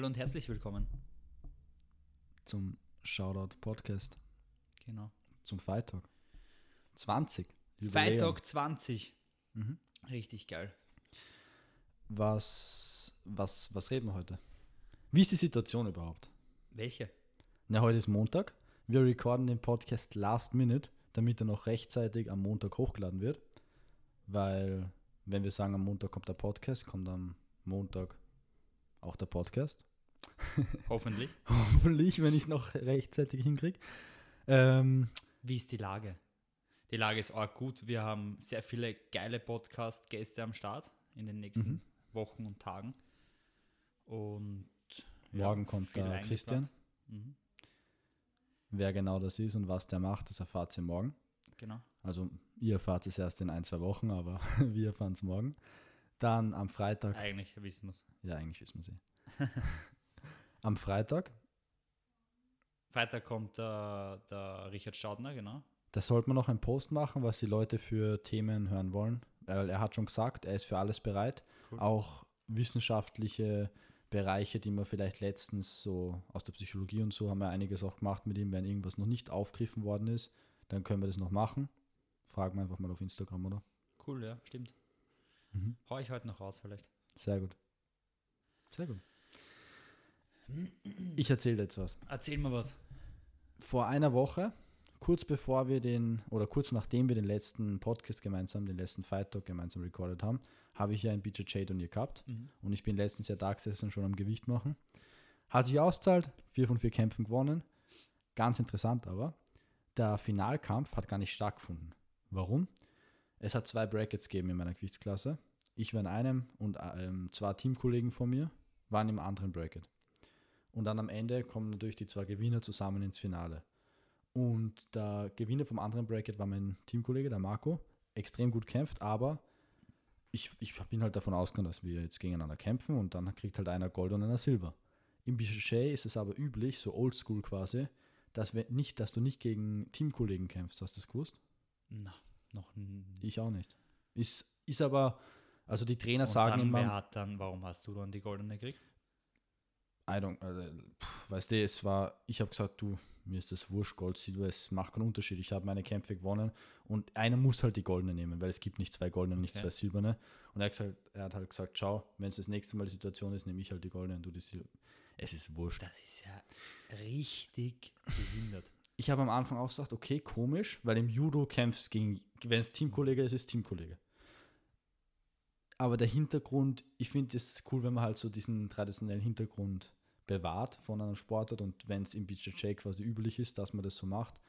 Hallo und herzlich willkommen. Zum Shoutout-Podcast. Genau. Zum Freitag. 20. Freitag 20. Mhm. Richtig geil. Was reden wir heute? Wie ist die Situation überhaupt? Welche? Na, heute ist Montag. Wir recorden den Podcast last minute, damit er noch rechtzeitig am Montag hochgeladen wird. Weil, wenn wir sagen, am Montag kommt der Podcast, kommt am Montag auch der Podcast. Hoffentlich. Hoffentlich, wenn ich es noch rechtzeitig hinkriege. Wie ist die Lage? Die Lage ist arg gut. Wir haben sehr viele geile Podcast-Gäste am Start in den nächsten Wochen und Tagen. Und morgen kommt der Christian. Mhm. Wer genau das ist und was der macht, das erfahrt ihr morgen. Genau. Also ihr erfahrt es erst in 1-2 Wochen, aber wir erfahren es morgen. Dann am Freitag. Eigentlich wissen wir es. Ja, eigentlich wissen wir es. Am Freitag. Freitag kommt der Richard Schaudner, genau. Da sollte man noch einen Post machen, was die Leute für Themen hören wollen. Weil er hat schon gesagt, er ist für alles bereit. Cool. Auch wissenschaftliche Bereiche, die wir vielleicht letztens so aus der Psychologie und so, haben wir einiges auch gemacht mit ihm, wenn irgendwas noch nicht aufgegriffen worden ist, dann können wir das noch machen. Fragen wir einfach mal auf Instagram, oder? Cool, ja, stimmt. Hau ich heute noch raus vielleicht. Sehr gut. Sehr gut. Ich erzähle jetzt was. Erzähl mal was. Vor einer Woche, kurz nachdem wir den letzten Podcast gemeinsam, den letzten Fight Talk gemeinsam recorded haben, habe ich ja ein BJJ-Turnier gehabt und ich bin letztens ja da gesessen, schon am Gewicht machen. Hat sich ausgezahlt, 4 von 4 Kämpfen gewonnen. Ganz interessant aber, der Finalkampf hat gar nicht stattgefunden. Warum? Es hat 2 Brackets gegeben in meiner Gewichtsklasse. Ich war in einem und 2 Teamkollegen von mir waren im anderen Bracket. Und dann am Ende kommen natürlich die 2 Gewinner zusammen ins Finale. Und der Gewinner vom anderen Bracket war mein Teamkollege, der Marco. Extrem gut kämpft, aber ich bin halt davon ausgegangen, dass wir jetzt gegeneinander kämpfen und dann kriegt halt einer Gold und einer Silber. Im BJJ ist es aber üblich, so oldschool quasi, dass du nicht gegen Teamkollegen kämpfst. Hast du das gewusst? Nein, noch nicht. Ich auch nicht. Ist aber, also die Trainer sagen immer... Warum hast du dann die Goldene gekriegt? Weißt du, ich habe gesagt, du, mir ist das wurscht, Gold, Silber, es macht keinen Unterschied. Ich habe meine Kämpfe gewonnen und einer muss halt die Goldene nehmen, weil es gibt nicht 2 Goldene, nicht 2 Silberne. Und er hat halt gesagt, schau, wenn es das nächste Mal die Situation ist, nehme ich halt die Goldene und du die Silberne. Es ist wurscht. Das ist ja richtig behindert. Ich habe am Anfang auch gesagt, okay, komisch, weil im Judo kämpfst gegen, wenn es Teamkollege ist, ist Teamkollege. Aber der Hintergrund, ich finde es cool, wenn man halt so diesen traditionellen Hintergrund bewahrt von einem Sportart und wenn es im BJJ quasi üblich ist, dass man das so macht,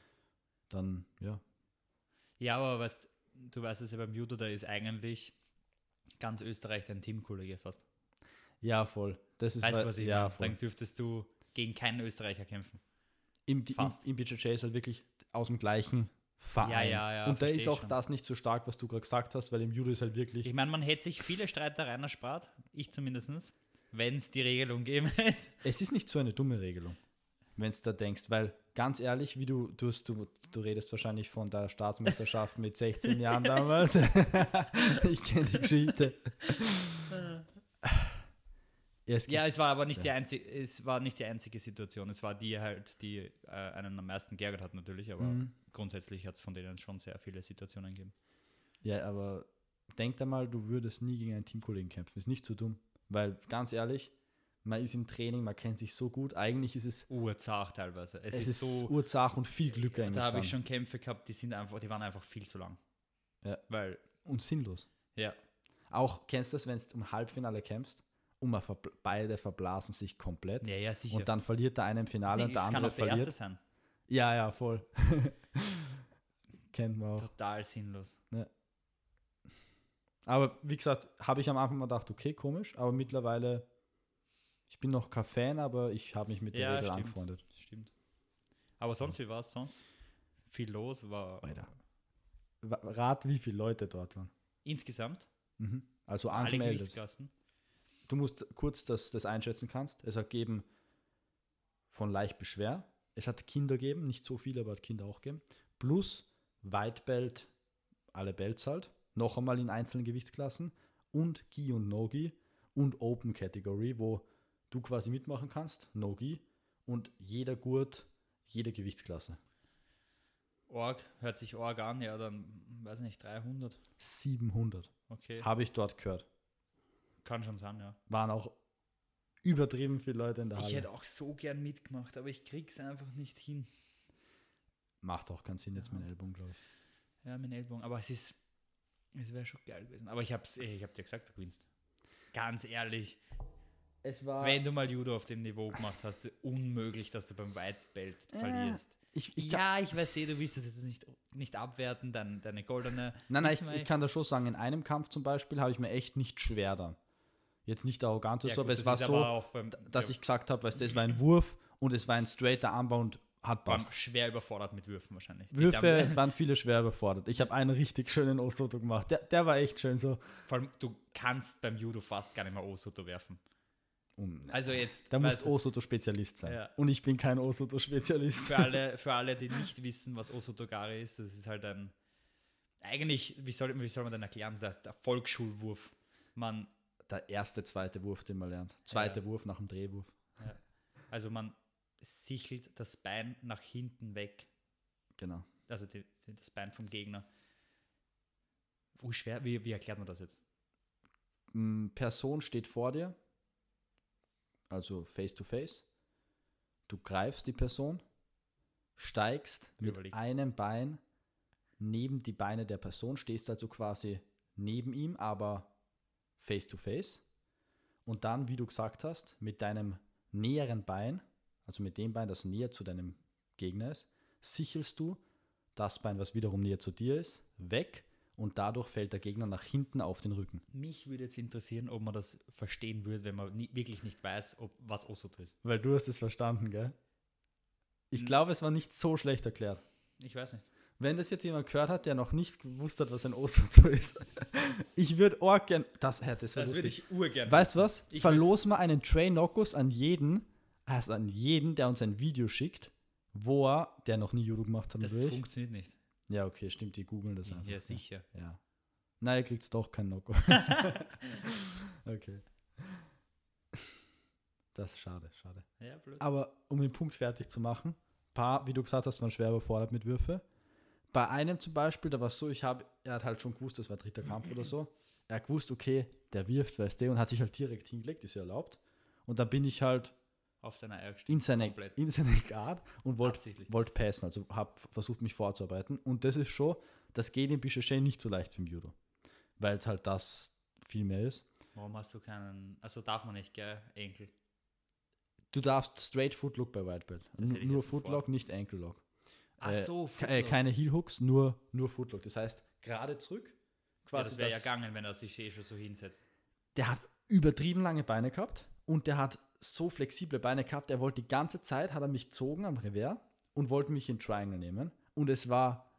dann ja. Ja, aber du weißt es ja beim Judo, da ist eigentlich ganz Österreich dein Teamkollege fast. Ja, voll. Das ist, weißt du, was ich meine? Voll. Dann dürftest du gegen keinen Österreicher kämpfen. Im BJJ ist halt wirklich aus dem gleichen Verein. Ja, und da ist auch schon das nicht so stark, was du gerade gesagt hast, weil im Judo ist halt wirklich... Ich meine, man hätte sich viele Streitereien erspart, ich zumindest, wenn es die Regelung geben hätte. Es ist nicht so eine dumme Regelung, wenn du da denkst, weil ganz ehrlich, wie du redest wahrscheinlich von der Staatsmeisterschaft mit 16 Jahren damals. Ich kenne die Geschichte. Es war nicht die einzige Situation. Es war die halt, die einen am meisten geärgert hat natürlich, aber grundsätzlich hat es von denen schon sehr viele Situationen gegeben. Ja, aber denk da mal, du würdest nie gegen einen Teamkollegen kämpfen. Ist nicht so dumm, weil ganz ehrlich, man ist im Training, man kennt sich so gut. Eigentlich ist es urzach teilweise. Es ist so urzach und viel Glück eigentlich. Da habe ich schon Kämpfe gehabt, die waren einfach viel zu lang. Ja. Und sinnlos. Ja. Auch kennst du das, wenn du um Halbfinale kämpfst? Beide verblasen sich komplett. Ja, sicher. Und dann verliert der eine im Finale und der andere verliert. Das kann auch der Erste sein. Ja, voll. Kennt man auch. Total sinnlos. Ja. Aber wie gesagt, habe ich am Anfang mal gedacht, okay, komisch, aber mittlerweile, ich bin noch kein Fan, aber ich habe mich mit der Regel angefreundet. Stimmt. Aber sonst, wie war es sonst? Viel los war... Alter. Rat, wie viele Leute dort waren. Insgesamt? Mhm. Also angemeldet. Alle Gewichtsklassen. Du musst kurz das einschätzen kannst. Es hat gegeben von leicht bis schwer. Es hat Kinder gegeben, nicht so viele, aber hat Kinder auch gegeben. Plus Weitbelt, alle Belts halt. Noch einmal in einzelnen Gewichtsklassen. Und Gi und No-Gi und Open Category, wo du quasi mitmachen kannst, No-Gi, und jeder Gurt, jede Gewichtsklasse. Org, hört sich Org an, ja, dann, weiß nicht, 300? 700. Okay. Habe ich dort gehört. Kann schon sein, ja. Waren auch übertrieben viele Leute in der Halle. Ich hätte auch so gern mitgemacht, aber ich krieg's einfach nicht hin. Macht auch keinen Sinn jetzt mit Ellbogen, glaube ich. Ja, mit Ellbogen, aber es wäre schon geil gewesen. Aber ich hab dir gesagt, du gewinnst. Ganz ehrlich. Es war, wenn du mal Judo auf dem Niveau gemacht hast, unmöglich, dass du beim Weitbelt verlierst. Ich weiß eh, du willst das jetzt nicht abwerten, deine goldene... Nein, ich kann da schon sagen, in einem Kampf zum Beispiel habe ich mir echt nicht schwer da. Jetzt nicht arrogant oder so, aber es war so, dass ich gesagt habe, weißt du, es war ein Wurf und es war ein straighter Armbau und hat passt. War schwer überfordert mit Würfen wahrscheinlich. Würfe waren viele schwer überfordert. Ich habe einen richtig schönen Osoto gemacht. Der war echt schön so. Vor allem, du kannst beim Judo fast gar nicht mehr Osoto werfen. Also jetzt... Da musst du Osoto-Spezialist sein. Ja. Und ich bin kein Osoto-Spezialist. Für alle, die nicht wissen, was Osotogari ist, das ist halt ein... Eigentlich, wie soll man denn erklären, das heißt der Volksschulwurf. Der erste, zweite Wurf, den man lernt. Zweiter Wurf nach dem Drehwurf. Ja. Also man sichelt das Bein nach hinten weg. Genau. Also das Bein vom Gegner. Wie erklärt man das jetzt? Person steht vor dir, also face to face. Du greifst die Person, steigst mit einem Bein neben die Beine der Person, stehst also quasi neben ihm, aber face to face, und dann, wie du gesagt hast, mit deinem näheren Bein, also mit dem Bein, das näher zu deinem Gegner ist, sichelst du das Bein, was wiederum näher zu dir ist, weg, und dadurch fällt der Gegner nach hinten auf den Rücken. Mich würde jetzt interessieren, ob man das verstehen würde, wenn man wirklich nicht weiß, was Osoto ist. Weil du hast es verstanden, gell? Ich glaube, es war nicht so schlecht erklärt. Ich weiß nicht. Wenn das jetzt jemand gehört hat, der noch nicht gewusst hat, was ein Osoto ist, ich würde auch gern, das würde ich urgern. Weißt du was? Verlosen wir einen Train Nokos an jeden, der uns ein Video schickt, wo er, der noch nie Judo gemacht hat, das funktioniert nicht. Ja, okay, stimmt, die googeln das einfach. Ja, sicher. Ja. Na, ihr kriegt doch keinen Noko. Okay. Das ist schade. Ja, blöd. Aber um den Punkt fertig zu machen, wie du gesagt hast, waren schwer überfordert mit Würfe. Bei einem zum Beispiel, da war es so, er hat halt schon gewusst, das war dritter Kampf oder so. Er hat gewusst, okay, der wirft, weißt du, und hat sich halt direkt hingelegt, ist ja erlaubt. Und da bin ich halt auf in seine Guard und wollte passen, also habe versucht, mich vorzuarbeiten. Und das ist schon, das geht in Bischofsheim nicht so leicht wie im Judo, weil es halt das viel mehr ist. Warum hast du keinen, also darf man nicht, gell, Enkel? Du darfst straight Footlock bei Whitebelt, nur Footlock, nicht Enkellock. Ach so, keine Heel Hooks, nur Footlock. Das heißt, gerade zurück. Quasi das wäre ja gegangen, wenn er sich schon so hinsetzt. Der hat übertrieben lange Beine gehabt und der hat so flexible Beine gehabt. Er wollte die ganze Zeit, hat er mich gezogen am Revers und wollte mich in Triangle nehmen. Und das war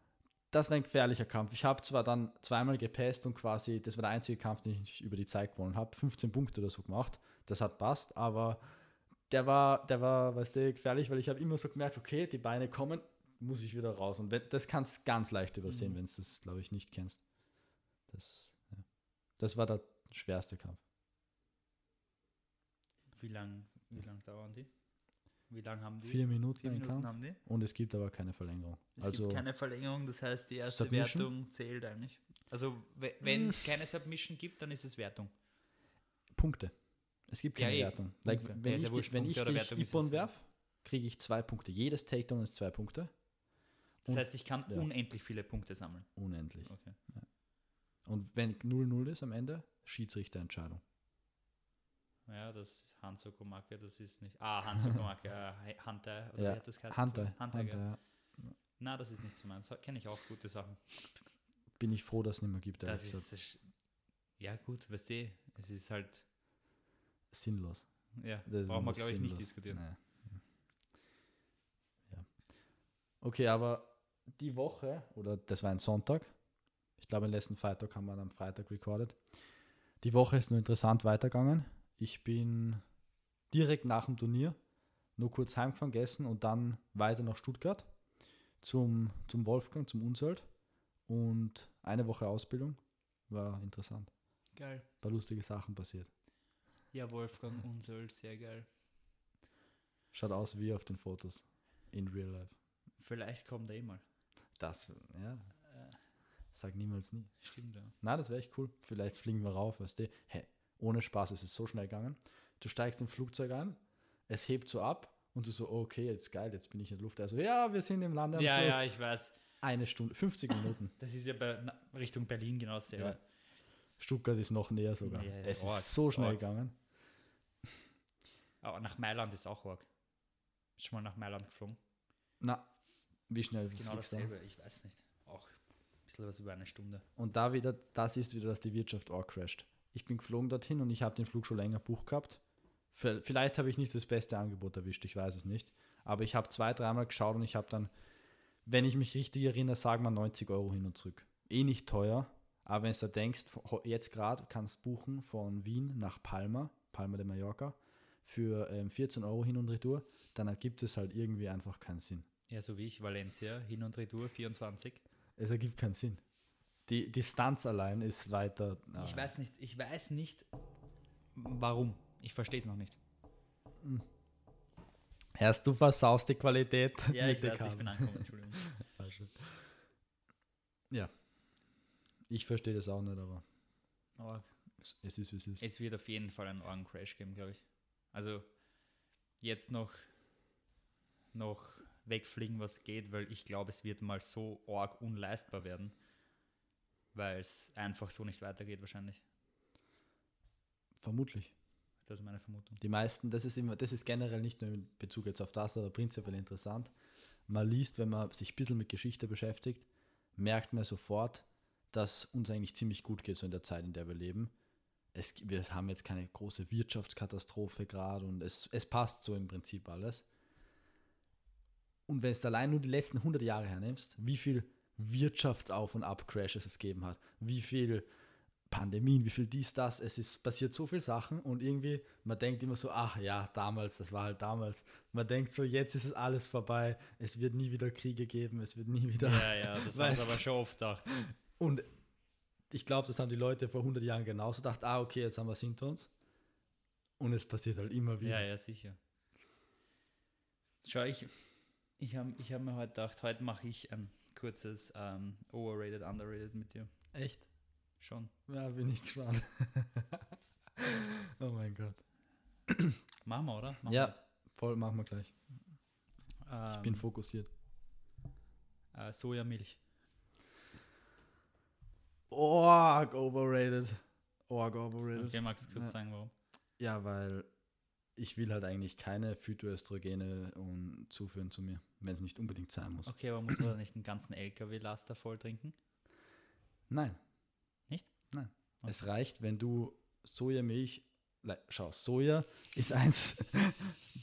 ein gefährlicher Kampf. Ich habe zwar dann zweimal gepasst und quasi, das war der einzige Kampf, den ich über die Zeit gewonnen habe. 15 Punkte oder so gemacht. Das hat passt, aber der war, weißt du, gefährlich, weil ich habe immer so gemerkt, okay, die Beine kommen, muss ich wieder raus. Und das kannst du ganz leicht übersehen, wenn du das, glaube ich, nicht kennst. Das war der schwerste Kampf. Wie lang dauern die? Wie lang haben die? 4 Minuten ein Kampf. Haben die? Und es gibt aber keine Verlängerung. Es gibt keine Verlängerung, das heißt, die erste Submission? Wertung zählt eigentlich. Also, wenn es keine Submission gibt, dann ist es Wertung. Punkte. Es gibt keine Wertung. Like, wenn ich Ippon werfe, kriege ich 2 Punkte. Jedes Takedown ist 2 Punkte. Das heißt, ich kann unendlich viele Punkte sammeln. Unendlich. Okay. Ja. Und wenn 0-0 ist am Ende, Schiedsrichterentscheidung. Ja, das Hansokomake, das ist nicht... Ah, Hansokomake, Hunter, oder wie hat das geheißen? Hunter, ja. Na, das ist nicht so meins. Kenne ich auch gute Sachen. Bin ich froh, dass es nicht mehr gibt. Ja gut, weißt du, es ist halt... Sinnlos. Ja, das brauchen wir, glaube ich, nicht diskutieren. Naja. Okay, aber die Woche, oder das war ein Sonntag, ich glaube, den letzten Freitag haben wir am Freitag recorded. Die Woche ist nur interessant weitergegangen. Ich bin direkt nach dem Turnier nur kurz heimgefahren, gegessen und dann weiter nach Stuttgart zum Wolfgang, zum Unsöld, und eine Woche Ausbildung. War interessant. Geil. Ein paar lustige Sachen passiert. Ja, Wolfgang Unsöld, sehr geil. Schaut aus wie auf den Fotos. In real life. Vielleicht kommt er eh mal. Das, ja. Sag niemals nie. Stimmt, ja. Nein, das wäre echt cool. Vielleicht fliegen wir rauf, weißt du. Hey, ohne Spaß, es ist so schnell gegangen. Du steigst im Flugzeug ein, es hebt so ab und du so, okay, jetzt geil, jetzt bin ich in der Luft. Also, ja, wir sind im Lande. Ja, Flug. Ja, ich weiß. 1 Stunde, 50 Minuten. Das ist ja Richtung Berlin genau selber. Ja. Stuttgart ist noch näher sogar. Ja, es ist so schnell gegangen. Aber nach Mailand ist auch arg. Bist schon mal nach Mailand geflogen? Na, wie schnell ist es? Genau dasselbe, ich weiß nicht. Auch ein bisschen was über 1 Stunde. Und da wieder, das ist wieder, dass die Wirtschaft auch crasht. Ich bin geflogen dorthin und ich habe den Flug schon länger bucht gehabt. Vielleicht habe ich nicht das beste Angebot erwischt, ich weiß es nicht. Aber ich habe 2-3 Mal geschaut und ich habe dann, wenn ich mich richtig erinnere, sagen wir 90 Euro hin und zurück. Eh nicht teuer, aber wenn du da denkst, jetzt gerade kannst buchen von Wien nach Palma de Mallorca, für 14 Euro hin und retour, dann ergibt es halt irgendwie einfach keinen Sinn. Ja, so wie ich, Valencia, hin und retour, 24. Es ergibt keinen Sinn. Die Distanz allein ist weiter... Ich weiß nicht, warum. Ich verstehe es noch nicht. Erst du versaust die Qualität. Ja, mit ich bin angekommen, Entschuldigung. Ja, ich verstehe das auch nicht, aber es ist, wie es ist. Es wird auf jeden Fall einen Organ-Crash geben, glaube ich. Also jetzt noch wegfliegen, was geht, weil ich glaube, es wird mal so arg unleistbar werden, weil es einfach so nicht weitergeht wahrscheinlich. Vermutlich. Das ist meine Vermutung. Die meisten, das ist generell nicht nur in Bezug jetzt auf das, aber prinzipiell interessant. Man liest, wenn man sich ein bisschen mit Geschichte beschäftigt, merkt man sofort, dass uns eigentlich ziemlich gut geht so in der Zeit, in der wir leben. Wir haben jetzt keine große Wirtschaftskatastrophe gerade und es passt so im Prinzip alles. Und wenn es allein nur die letzten 100 Jahre hernimmst, wie viel Wirtschaftsauf- und Ab-Crashes es gegeben hat, wie viel Pandemien, wie viel dies, das, passiert so viel Sachen und irgendwie, man denkt immer so, ach ja, damals, das war halt damals. Man denkt so, jetzt ist es alles vorbei, es wird nie wieder Kriege geben, es wird nie wieder... Ja, das haben wir aber schon oft gedacht. Und ich glaube, das haben die Leute vor 100 Jahren genauso gedacht, okay, jetzt haben wir es hinter uns. Und es passiert halt immer wieder. Ja, sicher. Schau, ich hab mir heute gedacht, heute mache ich ein kurzes Overrated, Underrated mit dir. Echt? Schon. Ja, bin ich gespannt. Oh mein Gott. Machen wir, oder? Voll, machen wir gleich. Ich bin fokussiert. Sojamilch. Org overrated. Okay, magst du kurz sagen, warum? Ja, weil ich will halt eigentlich keine Phytoöstrogene zuführen zu mir, wenn es nicht unbedingt sein muss. Okay, aber muss man da nicht einen ganzen LKW-Laster voll trinken? Nein. Nicht? Nein. Okay. Es reicht, wenn du Sojamilch... Schau, Soja ist eins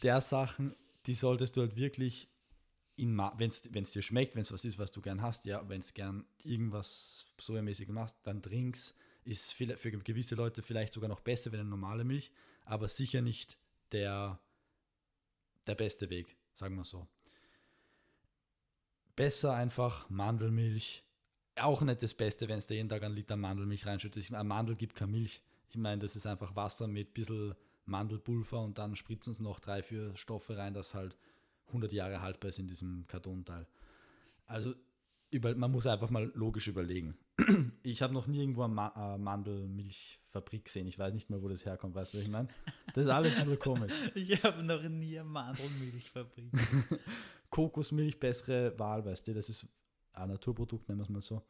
der Sachen, die solltest du halt wirklich... Wenn es dir schmeckt, wenn es was ist, was du gern hast, ja, wenn es gern irgendwas sojamäßig machst, dann trink's. Ist für gewisse Leute vielleicht sogar noch besser wie eine normale Milch, aber sicher nicht der beste Weg, sagen wir so. Besser einfach Mandelmilch. Auch nicht das Beste, wenn es dir jeden Tag 1 Liter Mandelmilch reinschüttest. Eine Mandel gibt keine Milch. Ich meine, das ist einfach Wasser mit ein bisschen Mandelpulver und dann spritzen es noch 3-4 Stoffe rein, dass halt 100 Jahre haltbar ist in diesem Kartonteil. Also man muss einfach mal logisch überlegen. Ich habe noch nie irgendwo eine Mandelmilchfabrik gesehen. Ich weiß nicht mehr, wo das herkommt. Weißt du, was ich meine? Das ist alles ein bisschen komisch. Ich habe noch nie eine Mandelmilchfabrik. Kokosmilch, bessere Wahl, weißt du. Das ist ein Naturprodukt, nennen wir es mal so.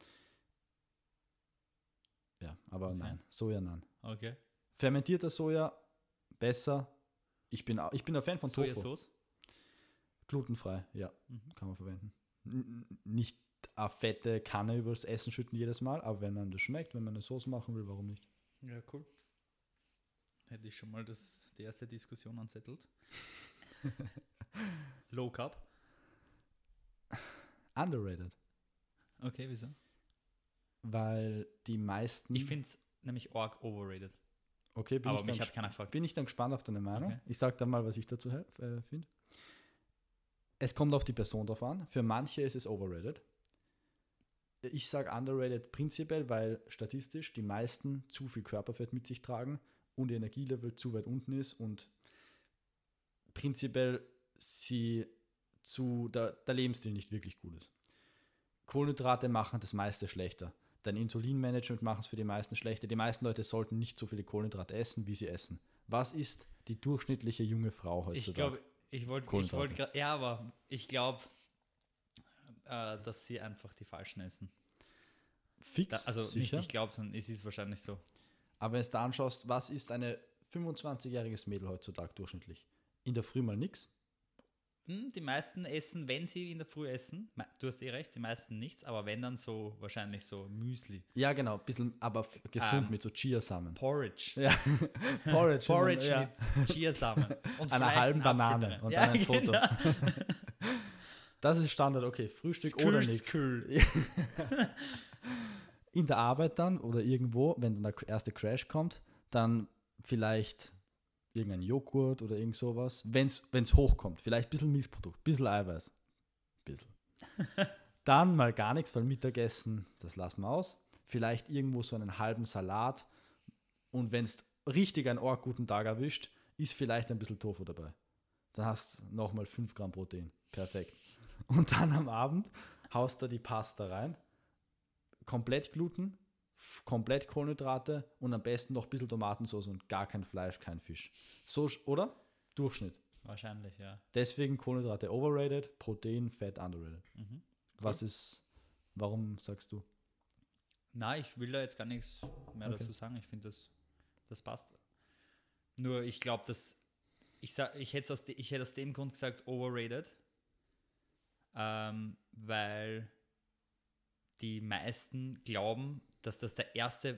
Ja, aber nein. Soja, nein. Okay. Fermentierter Soja, besser. Ich bin ein Fan von Tofu. Sojasauce? Glutenfrei, ja, kann man verwenden. Nicht eine fette Kanne übers Essen schütten jedes Mal, aber wenn man das schmeckt, wenn man eine Soße machen will, warum nicht? Ja, cool. Hätte ich schon mal die erste Diskussion anzettelt. Low Carb. Underrated. Okay, wieso? Weil die meisten... Ich finde es nämlich arg overrated. Okay, aber mich hat keiner gefragt. Bin ich dann gespannt auf deine Meinung. Okay. Ich sag dann mal, was ich dazu finde. Es kommt auf die Person drauf an. Für manche ist es overrated. Ich sage underrated prinzipiell, weil statistisch die meisten zu viel Körperfett mit sich tragen und ihr Energielevel zu weit unten ist und prinzipiell der Lebensstil nicht wirklich gut ist. Kohlenhydrate machen das meiste schlechter. Dein Insulinmanagement macht es für die meisten schlechter. Die meisten Leute sollten nicht so viele Kohlenhydrate essen, wie sie essen. Was ist die durchschnittliche junge Frau heutzutage? Ich glaube, dass sie einfach die falschen essen. Fix? Sicher? Nicht ich glaube, sondern es ist wahrscheinlich so. Aber wenn du da anschaust, was ist eine 25-jähriges Mädel heutzutage durchschnittlich? In der Früh mal nichts? Die meisten essen, wenn sie in der Früh essen, du hast eh recht, die meisten nichts, aber wenn dann so, wahrscheinlich so Müsli. Ja, genau, ein bisschen, aber gesund mit so Chiasamen. Porridge. Ja. Porridge mit Chiasamen. Und einer halben Banane und dann ein Foto. Genau. Das ist Standard, okay, Frühstück oder nichts. In der Arbeit dann oder irgendwo, wenn dann der erste Crash kommt, dann vielleicht irgendein Joghurt oder irgend sowas, wenn es hochkommt, vielleicht ein bisschen Milchprodukt, ein bisschen Eiweiß, ein bisschen. Dann mal gar nichts, weil Mittagessen, das lassen wir aus. Vielleicht irgendwo so einen halben Salat und wenn es richtig einen guten Tag erwischt, ist vielleicht ein bisschen Tofu dabei. Dann hast du nochmal 5 Gramm Protein. Perfekt. Und dann am Abend haust du die Pasta rein, komplett Gluten, komplett Kohlenhydrate und am besten noch ein bisschen Tomatensauce und gar kein Fleisch, kein Fisch. So, oder? Durchschnitt. Wahrscheinlich, ja. Deswegen Kohlenhydrate overrated, Protein, Fett underrated. Mhm, cool. Warum sagst du? Nein, ich will da jetzt gar nichts mehr dazu sagen. Ich finde, das passt. Nur ich glaube, ich hätte aus dem Grund gesagt overrated, weil die meisten glauben, dass das der erste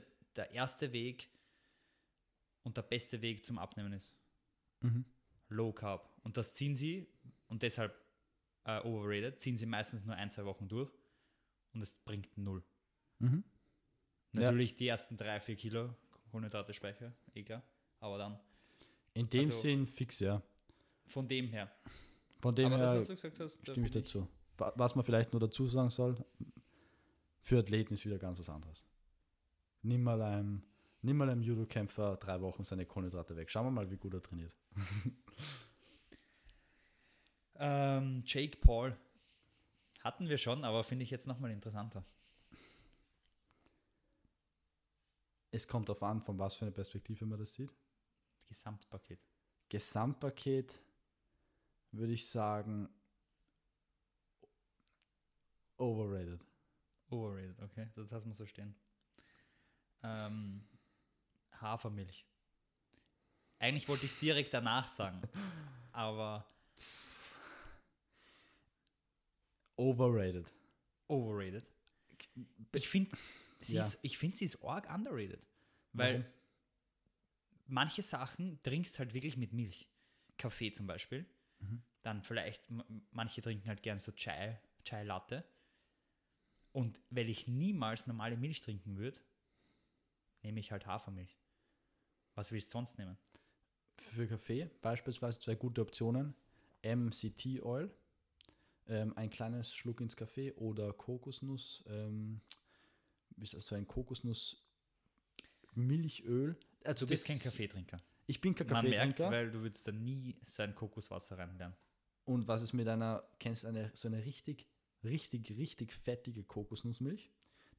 Weg und der beste Weg zum Abnehmen ist. Mhm. Low Carb. Und das ziehen sie, und deshalb overrated, ziehen sie meistens nur 1-2 Wochen durch und es bringt 0. Mhm. Natürlich die ersten 3-4 Kilo Kohlenhydrate Speicher, egal, aber dann. In dem Sinn fix, ja. Von dem her. Aber das, was du gesagt hast, stimme ich dazu. Was man vielleicht nur dazu sagen soll, für Athleten ist wieder ganz was anderes. Nimm mal einem Judo-Kämpfer 3 Wochen seine Kohlenhydrate weg. Schauen wir mal, wie gut er trainiert. Jake Paul hatten wir schon, aber finde ich jetzt nochmal interessanter. Es kommt darauf an, von was für eine Perspektive man das sieht. Gesamtpaket würde ich sagen overrated. Overrated, okay, das lassen wir so stehen. Hafermilch. Eigentlich wollte ich es direkt danach sagen, aber overrated. Ich finde, sie ist arg underrated, weil manche Sachen trinkst halt wirklich mit Milch. Kaffee zum Beispiel. Mhm. Dann vielleicht, manche trinken halt gern so Chai Latte. Und weil ich niemals normale Milch trinken würde, nehme ich halt Hafermilch. Was willst du sonst nehmen? Für Kaffee beispielsweise 2 gute Optionen. MCT Oil, ein kleines Schluck ins Kaffee oder Kokosnuss, ist also ein Kokosnuss-Milchöl. Also du bist kein Kaffeetrinker. Ich bin kein Kaffeetrinker. Man merkt es, weil du würdest da nie so ein Kokoswasser reinlernen. Und was ist mit so eine richtig fettige Kokosnussmilch.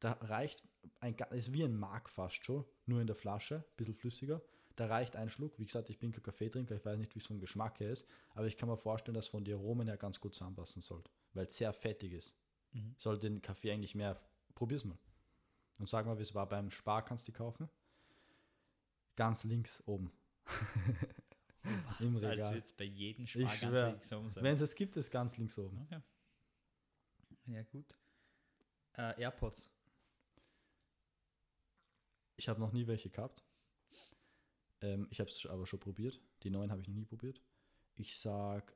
Da reicht ist wie ein Mark fast schon, nur in der Flasche, ein bisschen flüssiger. Da reicht ein Schluck. Wie gesagt, ich bin kein Kaffeetrinker, ich weiß nicht, wie es vom Geschmack her ist, aber ich kann mir vorstellen, dass von den Aromen her ganz gut zusammenpassen sollte, weil es sehr fettig ist. Mhm. Sollte den Kaffee eigentlich mehr, probier's mal. Und sag mal, wie es war, beim Spar kannst du die kaufen. Ganz links oben. Im Regal. Also jetzt bei jedem Spar ganz links oben sein. Wenn es das gibt, ist ganz links oben. Okay. Ja, gut. AirPods. Ich habe noch nie welche gehabt. Ich habe es aber schon probiert. Die neuen habe ich noch nie probiert. Ich sag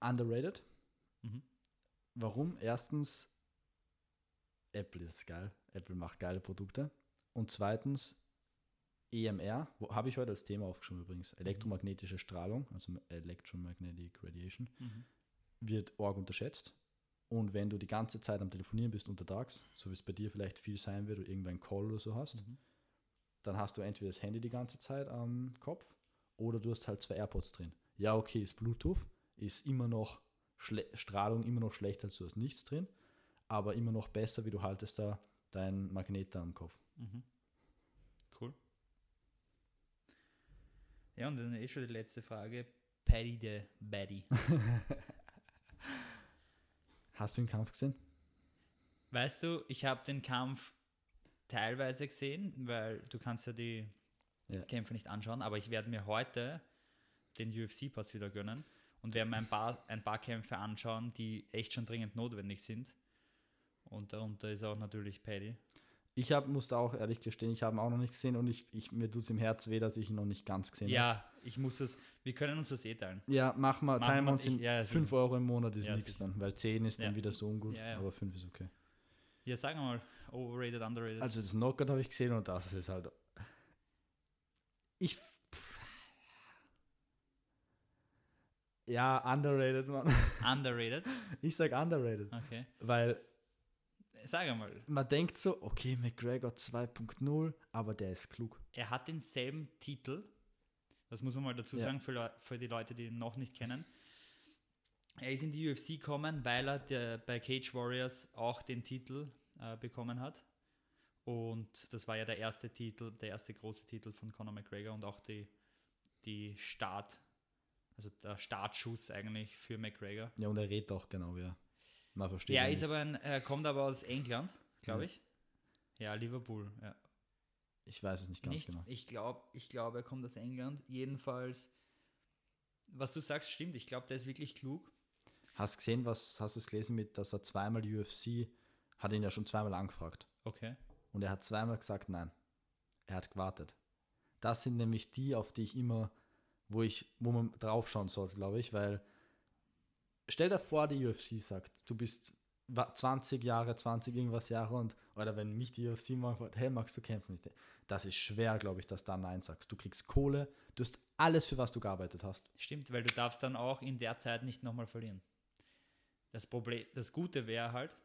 underrated. Mhm. Warum? Erstens, Apple ist geil. Apple macht geile Produkte. Und zweitens, EMR, habe ich heute als Thema aufgeschrieben übrigens. Elektromagnetische Strahlung, also Electromagnetic Radiation. Mhm. Wird arg unterschätzt. Und wenn du die ganze Zeit am Telefonieren bist untertags, so wie es bei dir vielleicht viel sein wird oder irgendwann einen Call oder so hast, dann hast du entweder das Handy die ganze Zeit am Kopf oder du hast halt 2 AirPods drin. Ja, okay, ist Bluetooth, ist immer noch Strahlung, immer noch schlechter, als du hast nichts drin, aber immer noch besser, wie du haltest da dein Magnet da am Kopf. Mhm. Cool. Ja, und dann ist schon die letzte Frage. Paddy the Baddy. Hast du den Kampf gesehen? Weißt du, ich habe den Kampf teilweise gesehen, weil du kannst ja die Kämpfe nicht anschauen, aber ich werde mir heute den UFC-Pass wieder gönnen und werde mir ein paar Kämpfe anschauen, die echt schon dringend notwendig sind. Und darunter ist auch natürlich Paddy. Ich musste auch ehrlich gestehen, ich habe ihn auch noch nicht gesehen und mir tut es im Herz weh, dass ich ihn noch nicht ganz gesehen habe. Ja, wir können uns das eh teilen. Ja, mach mal, teilen wir uns 5 Euro im Monat ist nichts dann, weil 10 ist dann wieder so ungut, aber 5 ist okay. Ja, sagen wir mal, overrated, underrated. Also das Knockout habe ich gesehen und das ist halt... Ja, underrated, Mann. Underrated? Ich sag underrated. Okay. Weil... Sag einmal. Man denkt so, okay, McGregor 2.0, aber der ist klug. Er hat denselben Titel, das muss man mal dazu sagen, für die Leute, die ihn noch nicht kennen. Er ist in die UFC gekommen, weil er bei Cage Warriors auch den Titel bekommen hat. Und das war ja der erste große Titel von Conor McGregor und auch der Startschuss eigentlich für McGregor. Ja, und er redet auch genau, ja, ist aber kommt aber aus England, glaube ich. Ja, Liverpool. Ja. Ich weiß es nicht genau. Ich glaube, er kommt aus England. Jedenfalls, was du sagst, stimmt. Ich glaube, der ist wirklich klug. Hast gesehen, hast du es gelesen, dass er zweimal UFC hat ihn ja schon zweimal angefragt. Okay. Und er hat zweimal gesagt, nein. Er hat gewartet. Das sind nämlich die, auf die ich immer, wo man draufschauen sollte, glaube ich, weil stell dir vor, die UFC sagt, du bist 20 irgendwas Jahre und, oder wenn mich die UFC mal fragt, hey, magst du kämpfen mit dir? Das ist schwer, glaube ich, dass du dann Nein sagst. Du kriegst Kohle, du hast alles, für was du gearbeitet hast. Stimmt, weil du darfst dann auch in der Zeit nicht nochmal verlieren. Das Gute wäre halt,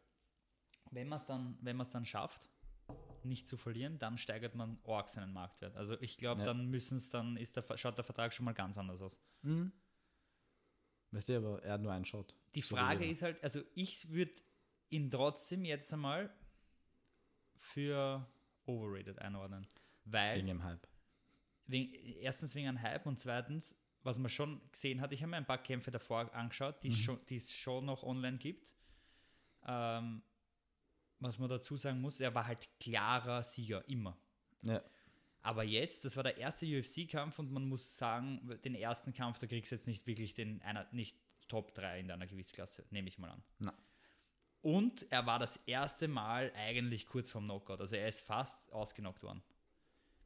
wenn man es dann schafft, nicht zu verlieren, dann steigert man arg seinen Marktwert. Also ich glaube, schaut der Vertrag schon mal ganz anders aus. Mhm. Weißt du, aber er hat nur einen Shot. Die Frage ist halt, also ich würde ihn trotzdem jetzt einmal für overrated einordnen. Weil wegen dem Hype. Erstens wegen einem Hype und zweitens, was man schon gesehen hat, ich habe mir ein paar Kämpfe davor angeschaut, die es schon noch online gibt. Was man dazu sagen muss, er war halt klarer Sieger, immer. Ja. Aber jetzt, das war der erste UFC-Kampf und man muss sagen, den ersten Kampf, da kriegst du jetzt nicht wirklich nicht Top 3 in deiner Gewichtsklasse, nehme ich mal an. Nein. Und er war das erste Mal eigentlich kurz vorm Knockout, also er ist fast ausgenockt worden.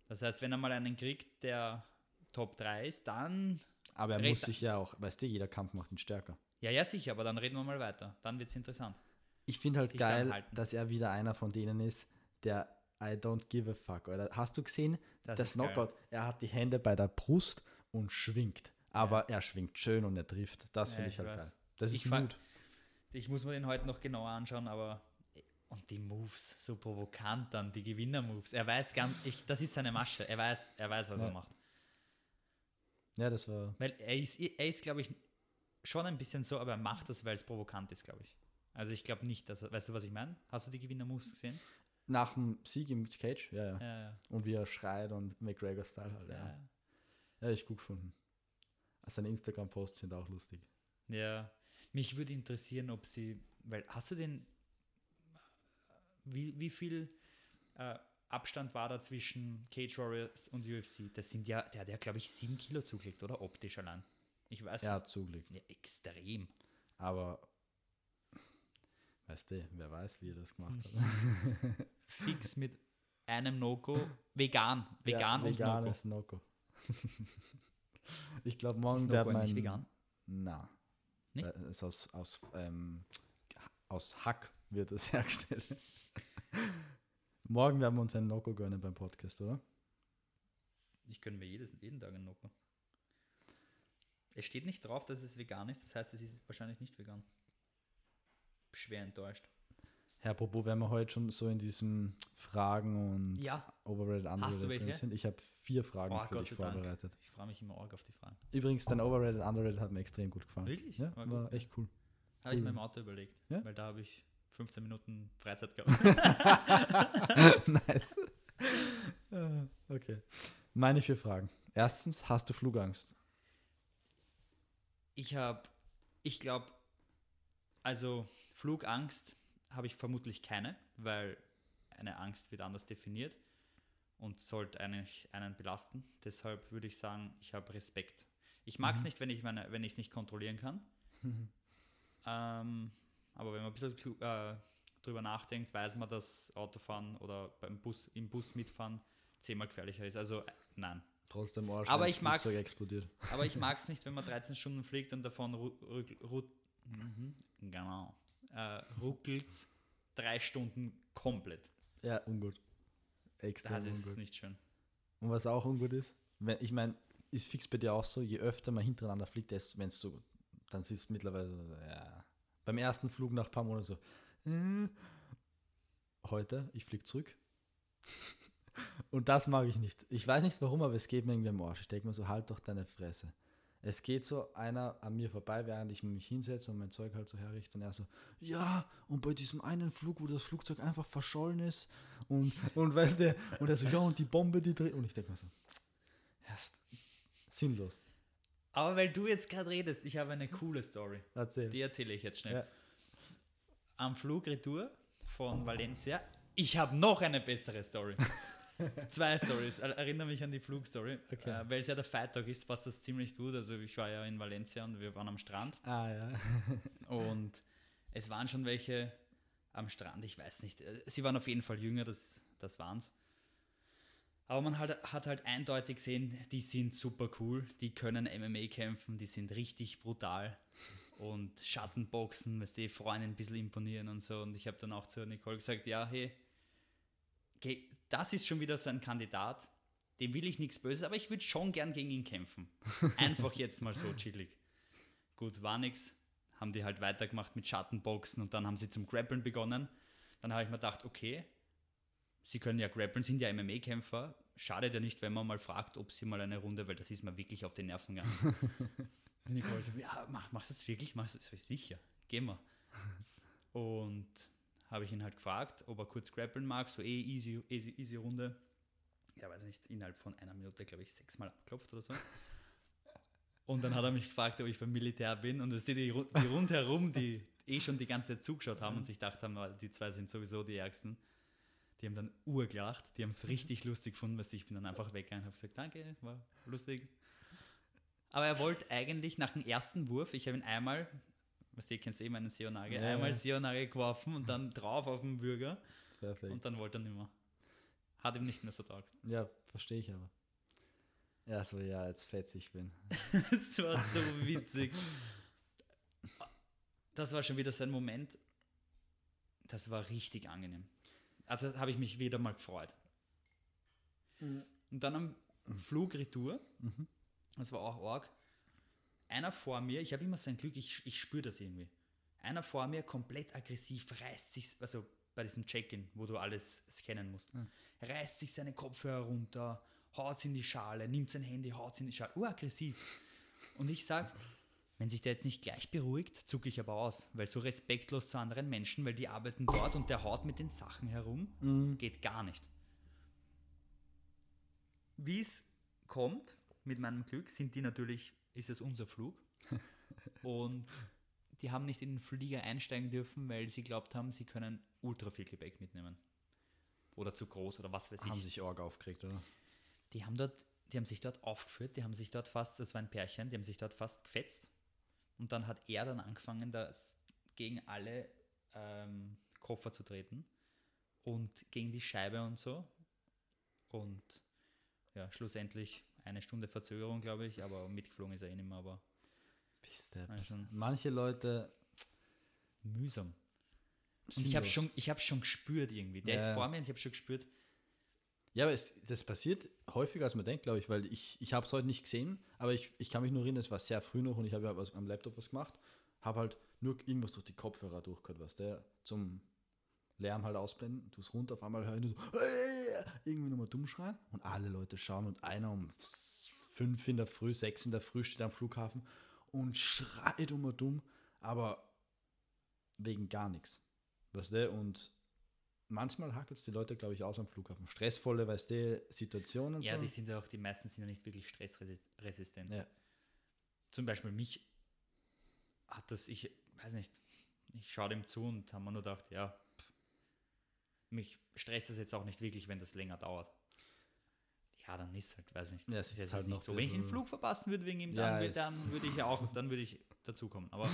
Das heißt, wenn er mal einen kriegt, der Top 3 ist, dann... Aber er muss sich ja auch, weißt du, jeder Kampf macht ihn stärker. Ja, sicher, aber dann reden wir mal weiter, dann wird's interessant. Ich finde halt geil, dass er wieder einer von denen ist, der... I don't give a fuck, oder? Hast du gesehen, das Knockout? Geil. Er hat die Hände bei der Brust und schwingt. Aber er schwingt schön und er trifft. Das finde ich halt geil. Das ist Mut. Ich muss mir den heute noch genauer anschauen, aber... Und die Moves, so provokant dann, die Gewinner-Moves. Er weiß ganz... Das ist seine Masche. Er weiß, was er macht. Ja, das war... Weil er ist, glaube ich, schon ein bisschen so, aber er macht das, weil es provokant ist, glaube ich. Also ich glaube nicht, dass... Weißt du, was ich meine? Hast du die Gewinner-Moves gesehen? Nach dem Sieg im Cage, ja. Und wie er schreit und McGregor-Style halt, Ja, ich gut gefunden. Also seine Instagram-Posts sind auch lustig. Ja, mich würde interessieren, ob sie, weil hast du den, wie viel Abstand war da zwischen Cage Warriors und UFC? Das sind ja, der hat ja, glaube ich, 7 Kilo zugelegt, oder? Optisch allein. Ich weiß nicht. Ja, zugelegt. Ja, extrem. Aber... Weißt du, wer weiß, wie er das gemacht hat. Fix mit einem Noko, vegan und Noko. Veganes Noko. Ich glaube, morgen ist Noko nicht vegan? Nein. Nicht? Ist aus Hack wird es hergestellt. Morgen werden wir uns einen Noko gönnen beim Podcast, oder? Ich gönne mir jeden Tag einen Noko. Es steht nicht drauf, dass es vegan ist, das heißt, es ist wahrscheinlich nicht vegan. Schwer enttäuscht. Herr Popo, wenn wir heute schon so in diesem Fragen und Overrated, Underrated drin sind. Ich habe 4 Fragen für Gott dich vorbereitet. Dank. Ich freue mich immer arg auf die Fragen. Übrigens, dein Overrated, Underrated hat mir extrem gut gefallen. Wirklich? Ja, war echt cool. Habe ich mir im Auto überlegt, weil da habe ich 15 Minuten Freizeit gehabt. Nice. Okay. Meine 4 Fragen. Erstens, hast du Flugangst? Ich glaube, Flugangst habe ich vermutlich keine, weil eine Angst wird anders definiert und sollte eigentlich einen belasten. Deshalb würde ich sagen, ich habe Respekt. Ich mag es nicht, wenn ich es nicht kontrollieren kann. Aber wenn man ein bisschen drüber nachdenkt, weiß man, dass Autofahren oder im Bus mitfahren 10-mal gefährlicher ist. Also nein. Trotzdem Arsch, aber ich mag's, explodiert. Aber ich mag es nicht, wenn man 13 Stunden fliegt und davon ruckelt's 3 Stunden komplett. Ja, ungut. Extrem ungut. Das ist nicht schön. Und was auch ungut ist, ist fix bei dir auch so, je öfter man hintereinander fliegt, dann sitzt mittlerweile beim ersten Flug nach ein paar Monaten so, heute, ich flieg zurück. Und das mag ich nicht. Ich weiß nicht warum, aber es geht mir irgendwie am Arsch. Ich denke mir so, halt doch deine Fresse. Es geht so einer an mir vorbei, während ich mich hinsetze und mein Zeug halt so herrichte. Und er so, und bei diesem einen Flug, wo das Flugzeug einfach verschollen ist. Und weißt du, und er so, und die Bombe, die dreht. Und ich denke mir so, erst sinnlos. Aber weil du jetzt gerade redest, ich habe eine coole Story. Die erzähle ich jetzt schnell. Ja. Am Flugretour von Valencia, ich habe noch eine bessere Story. 2 Stories. Erinnere mich an die Flugstory. Okay. Weil es ja der Freitag ist, passt das ziemlich gut. Also ich war ja in Valencia und wir waren am Strand. Und es waren schon welche am Strand, ich weiß nicht. Sie waren auf jeden Fall jünger, das waren's. Aber man hat halt eindeutig gesehen, die sind super cool, die können MMA kämpfen, die sind richtig brutal und Schattenboxen, was die Freunde ein bisschen imponieren und so. Und ich habe dann auch zu Nicole gesagt, das ist schon wieder so ein Kandidat, dem will ich nichts Böses, aber ich würde schon gern gegen ihn kämpfen. Einfach jetzt mal so chillig. Gut, war nix. Haben die halt weitergemacht mit Schattenboxen und dann haben sie zum Grappeln begonnen. Dann habe ich mir gedacht, okay, sie können ja grappeln, sind ja MMA-Kämpfer. Schadet ja nicht, wenn man mal fragt, ob sie mal eine Runde, weil das ist mir wirklich auf den Nerven gegangen. Nicole so, machst du das wirklich? Machst du das? Sicher, gehen wir. Und habe ich ihn halt gefragt, ob er kurz grappeln mag, so easy Runde. Ja, weiß nicht, innerhalb von einer Minute, glaube ich, 6-mal abklopft oder so. Und dann hat er mich gefragt, ob ich beim Militär bin. Und das sind die rundherum, die schon die ganze Zeit zugeschaut haben und sich gedacht haben, die 2 sind sowieso die Ärgsten. Die haben dann urgelacht, die haben es richtig lustig gefunden, ich bin dann einfach weggegangen und habe gesagt, danke, war lustig. Aber er wollte eigentlich nach dem ersten Wurf, ich habe ihn einmal... Du kennst eh meinen Seonage. Ja. Einmal Seonage geworfen und dann drauf auf den Bürger. Perfekt. Und dann wollte er nicht mehr. Hat ihm nicht mehr so taugt. Ja, verstehe ich aber. Ja, so, jetzt fetzig bin. Das war so witzig. Das war schon wieder so ein Moment, das war richtig angenehm. Also habe ich mich wieder mal gefreut. Mhm. Und dann am Flugretour, das war auch arg, einer vor mir, ich habe immer so ein Glück, ich spüre das irgendwie. Einer vor mir, komplett aggressiv, reißt sich, also bei diesem Check-in, wo du alles scannen musst, reißt sich seine Kopfhörer runter, haut's in die Schale, nimmt sein Handy, haut's in die Schale, uraggressiv. Und ich sage, wenn sich der jetzt nicht gleich beruhigt, zucke ich aber aus, weil so respektlos zu anderen Menschen, weil die arbeiten dort und der haut mit den Sachen herum, geht gar nicht. Wie es kommt, mit meinem Glück, sind die natürlich... ist es unser Flug und die haben nicht in den Flieger einsteigen dürfen, weil sie glaubt haben, sie können ultra viel Gepäck mitnehmen oder zu groß oder was weiß ich. Haben sich arg aufgeregt, oder? Die haben sich dort aufgeführt, die haben sich dort fast, das war ein Pärchen, die haben sich dort fast gefetzt und dann hat er dann angefangen, das gegen alle Koffer zu treten und gegen die Scheibe und so und ja, schlussendlich 1 Stunde Verzögerung, glaube ich, aber mitgeflogen ist er eh nicht mehr, aber... Manche Leute... mühsam. Und ich habe schon gespürt irgendwie. Der ist vor mir und ich habe schon gespürt. Ja, aber das passiert häufiger, als man denkt, glaube ich, weil ich habe es heute nicht gesehen, aber ich kann mich nur erinnern, es war sehr früh noch und ich habe ja am Laptop was gemacht, habe halt nur irgendwas durch die Kopfhörer durchgehört, was der zum... Lärm halt ausblenden, du es runter, auf einmal hören, du so irgendwie nochmal dumm schreien und alle Leute schauen und einer um 6 in der Früh steht am Flughafen und schreit immer dumm, aber wegen gar nichts, weißt du, und manchmal hackelt es die Leute, glaube ich, aus am Flughafen. Stressvolle, weißt du, Situationen. Ja, so. Die sind ja auch, die meisten sind ja nicht wirklich stressresistent. Ja. Zum Beispiel mich hat das, ich weiß nicht, ich schaue dem zu und habe mir nur gedacht, ja, mich stresst das jetzt auch nicht wirklich, wenn das länger dauert. Ja, dann ist halt, weiß nicht. Ja, es ist halt nicht so. Wenn ich einen Flug verpassen würde wegen ihm, dann, ja, dann würde ich ja auch, dann würde ich dazukommen. Aber,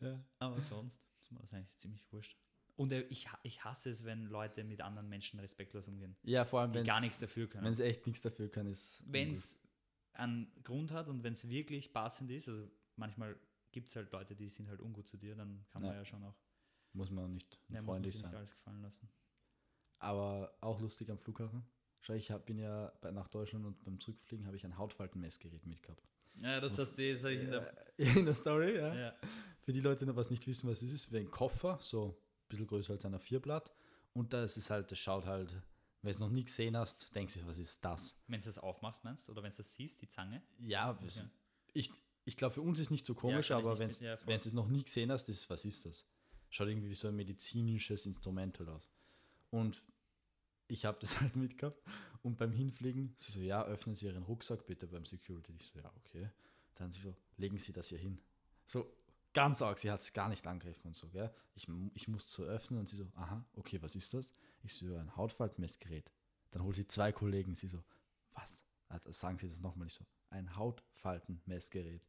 ja. Aber sonst ist mir das eigentlich ziemlich wurscht. Und ich hasse es, wenn Leute mit anderen Menschen respektlos umgehen. Ja, vor allem, wenn gar nichts dafür können. Wenn es echt nichts dafür kann, ist. Wenn es einen Grund hat und wenn es wirklich passend ist, also manchmal gibt es halt Leute, die sind halt ungut zu dir, dann kann man ja schon auch. Muss man nicht freundlich sein. Muss man sich alles gefallen lassen. Aber auch lustig am Flughafen. Schau, ich bin ja nach Deutschland und beim Zurückfliegen habe ich ein Hautfaltenmessgerät mitgehabt. Ja, das hast du, das habe ich in der Story, ja. Für die Leute, die noch was nicht wissen, was es ist, wie ein Koffer, so ein bisschen größer als ein A4-Blatt. Und das ist halt, das schaut halt, wenn du es noch nie gesehen hast, denkst du, was ist das? Wenn du das aufmachst, meinst du? Oder wenn du das siehst, die Zange? Ja, okay. Ich glaube, für uns ist es nicht so komisch, ja, aber wenn du es noch nie gesehen hast, ist, was ist das? Schaut irgendwie wie so ein medizinisches Instrument halt aus. Und ich habe das halt mitgehabt und beim Hinfliegen, sie so, ja, öffnen Sie Ihren Rucksack bitte beim Security. Ich so, ja, okay. Dann sie so, legen Sie das hier hin. So, ganz arg, sie hat es gar nicht angegriffen und so, gell. Ich muss so öffnen und sie so, aha, okay, was ist das? Ich so, ein Hautfaltenmessgerät. Dann holt sie 2 Kollegen, sie so, was? Also sagen Sie das nochmal, ich so, ein Hautfaltenmessgerät.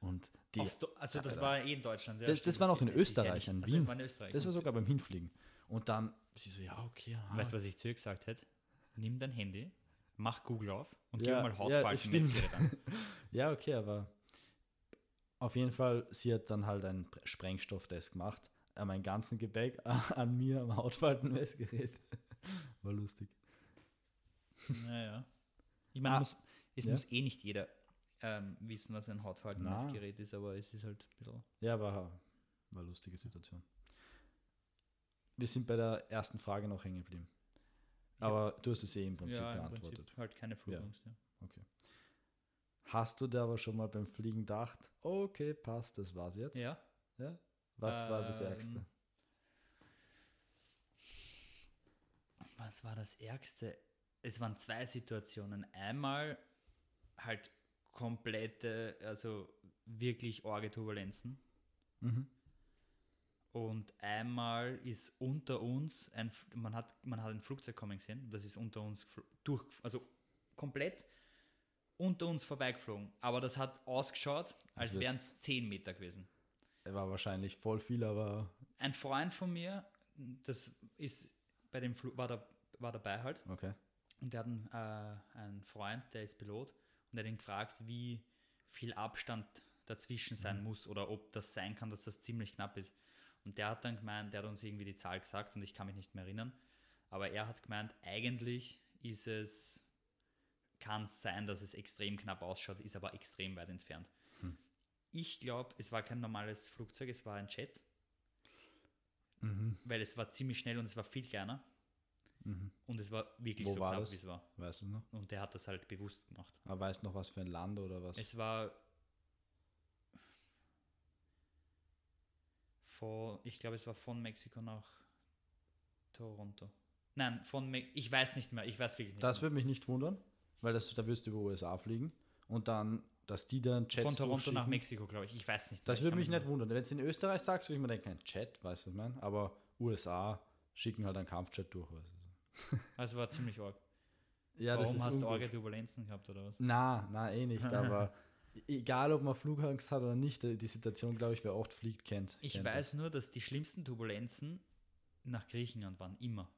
Und die, also das war eh in Deutschland. Ja, das war noch in Österreich, in Wien. Das war sogar beim Hinfliegen. Und dann, sie so, ja, okay. Ah. Weißt du, was ich zu ihr gesagt hätte? Nimm dein Handy, mach Google auf und gib mal Hautfaltenmessgerät an. Ja, okay, aber auf jeden Fall, sie hat dann halt einen Sprengstofftest gemacht, meinen ganzen Gepäck an mir am Hautfaltenmessgerät. War lustig. Naja. Ich meine, muss eh nicht jeder wissen, was ein Hautfaltenmessgerät ist, aber es ist halt ein bisschen... Ja, aber war eine lustige Situation. Wir sind bei der ersten Frage noch hängen geblieben. Aber du hast es eh im Prinzip beantwortet. Im Prinzip halt keine Flugangst. Ja. Okay. Hast du da aber schon mal beim Fliegen gedacht, okay, passt, das war's jetzt? Ja? Was war das Ärgste? Was war das Ärgste? Es waren 2 Situationen. Einmal halt komplette, also wirklich arge Turbulenzen. Mhm. Und einmal ist unter uns, man hat ein Flugzeug kommen gesehen, das ist unter uns also komplett unter uns vorbeigeflogen. Aber das hat ausgeschaut, als wären es 10 Meter gewesen. War wahrscheinlich voll viel, aber... Ein Freund von mir, das ist bei dem Flug, war dabei halt. Okay. Und der hat einen Freund, der ist Pilot, und der hat ihn gefragt, wie viel Abstand dazwischen sein muss oder ob das sein kann, dass das ziemlich knapp ist. Und der hat dann gemeint, der hat uns irgendwie die Zahl gesagt und ich kann mich nicht mehr erinnern, aber er hat gemeint, eigentlich kann es sein, dass es extrem knapp ausschaut, ist aber extrem weit entfernt. Ich glaube, es war kein normales Flugzeug, es war ein Jet, weil es war ziemlich schnell und es war viel kleiner und es war wirklich so knapp, wie es war. Weißt du noch? Und der hat das halt bewusst gemacht. Aber weißt du noch, was für ein Land oder was? Es war... Ich glaube, es war von Mexiko nach Toronto. Nein, ich weiß nicht mehr. Ich weiß wirklich nicht mehr. Das würde mich nicht wundern, weil da wirst du über USA fliegen und dann, dass die dann Jets von Toronto nach Mexiko, glaube ich. Ich weiß nicht mehr. Das würde mich nicht wundern. Wenn du es in Österreich sagst, würde ich mir denken, ein Jet, weißt du, was ich meine? Aber USA schicken halt einen Kampfjet durch. Also war ziemlich arg. Ja, warum, hast du arge Turbulenzen gehabt oder was? Na, eh nicht, aber... Egal, ob man Flugangst hat oder nicht, die Situation, glaube ich, wer oft fliegt, kennt. Ich weiß nur, dass die schlimmsten Turbulenzen nach Griechenland waren, immer.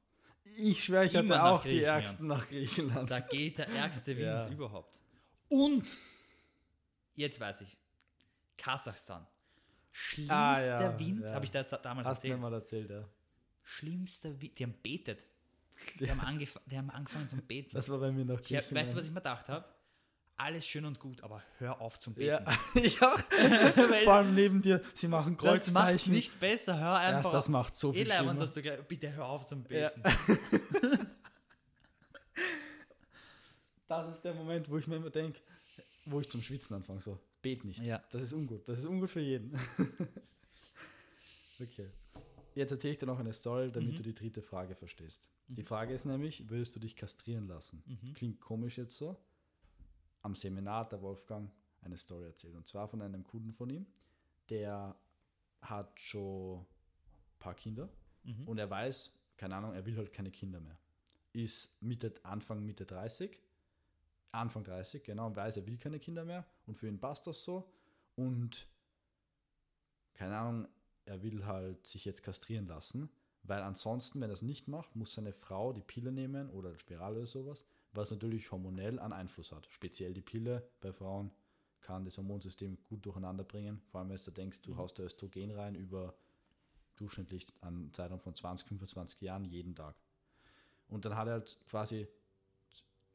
Ich schwöre, ich hatte auch die ärgsten nach Griechenland. Da geht der ärgste Wind überhaupt. Und, jetzt weiß ich, Kasachstan. Schlimmster Wind, habe ich da damals erzählt. Hast du mir mal erzählt, ja. Schlimmster Wind, die haben betet. Die haben angefangen zu beten. Das war bei mir nach Griechenland. Weißt du, was ich mir gedacht habe? Alles schön und gut, aber hör auf zum Beten. Ja, ich auch. Vor allem neben dir, sie machen Kreuzzeichen. Das macht nicht besser, hör einfach. Erst das macht so viel schlimmer. Dass du gleich, bitte hör auf zum Beten. Ja. Das ist der Moment, wo ich mir immer denke, wo ich zum Schwitzen anfange, so, bet nicht. Ja. Das ist ungut für jeden. Okay. Jetzt erzähle ich dir noch eine Story, damit du die dritte Frage verstehst. Die Frage ist nämlich, würdest du dich kastrieren lassen? Klingt komisch jetzt so. Am Seminar hat der Wolfgang eine Story erzählt. Und zwar von einem Kunden von ihm, der hat schon ein paar Kinder und er weiß, keine Ahnung, er will halt keine Kinder mehr. Ist Anfang 30, genau, und weiß, er will keine Kinder mehr und für ihn passt das so. Und keine Ahnung, er will halt sich jetzt kastrieren lassen, weil ansonsten, wenn er es nicht macht, muss seine Frau die Pille nehmen oder die Spirale oder sowas, was natürlich hormonell einen Einfluss hat. Speziell die Pille bei Frauen kann das Hormonsystem gut durcheinander bringen. Vor allem, wenn du denkst, du haust da Östrogen rein über durchschnittlich einen Zeitraum von 20, 25 Jahren jeden Tag. Und dann hat er halt quasi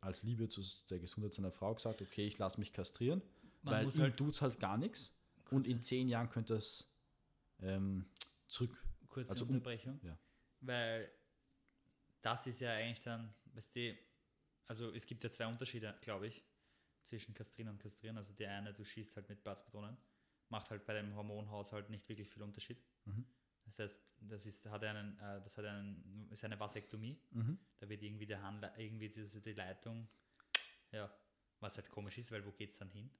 als Liebe zu der Gesundheit seiner Frau gesagt, okay, ich lasse mich kastrieren, weil ihm halt tut es halt gar nichts. Und in 10 Jahren könnte es zurück. Kurze Unterbrechung. Ja. Weil das ist ja eigentlich dann, weißt du, also es gibt ja zwei Unterschiede, glaube ich, zwischen Kastrieren und Kastrieren. Also die eine, du schießt halt mit Platzpatronen, macht halt bei dem Hormonhaushalt nicht wirklich viel Unterschied. Das heißt, das ist eine Vasektomie. Da wird irgendwie der die Leitung, ja, was halt komisch ist, weil wo geht's dann hin?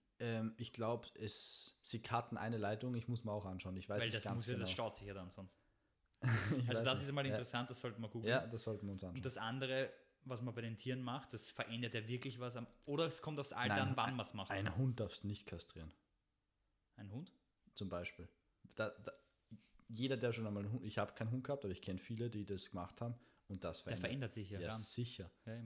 Ich glaube, sie cutten eine Leitung, ich muss mir auch anschauen. Ich weiß weil nicht das ganz genau. Das staut sich ja dann sonst. Also das ist mal interessant, das sollten wir googeln. Ja, das sollten wir uns anschauen. Und das andere, was man bei den Tieren macht, das verändert ja wirklich was. Oder es kommt aufs Alter an, wann man es macht. Einen Hund darfst du nicht kastrieren. Ein Hund? Zum Beispiel. Jeder, der schon einmal einen Hund... Ich habe keinen Hund gehabt, aber ich kenne viele, die das gemacht haben. Und das verändert. Der verändert sich ja. Ja, sicher. Ja,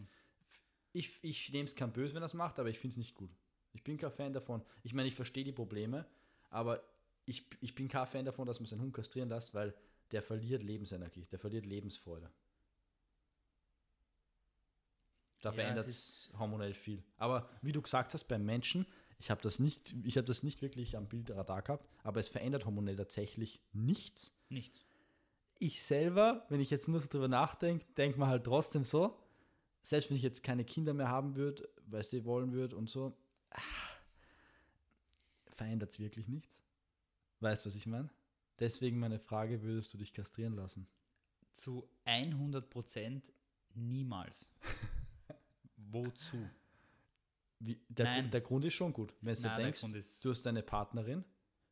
ich nehme es kein Böse, wenn er es macht, aber ich finde es nicht gut. Ich bin kein Fan davon. Ich meine, ich verstehe die Probleme, aber ich bin kein Fan davon, dass man seinen Hund kastrieren lässt, weil der verliert Lebensenergie, der verliert Lebensfreude. Da verändert es hormonell viel. Aber wie du gesagt hast, beim Menschen, ich habe das nicht wirklich am Bildradar gehabt, aber es verändert hormonell tatsächlich nichts. Nichts. Ich selber, wenn ich jetzt nur so drüber nachdenke, denke mir halt trotzdem so, selbst wenn ich jetzt keine Kinder mehr haben würde, weißt du, wollen würde und so, verändert es wirklich nichts. Weißt du, was ich meine? Deswegen meine Frage, würdest du dich kastrieren lassen? Zu 100% niemals. Wozu? Der Grund ist schon gut. Wenn du denkst, du hast deine Partnerin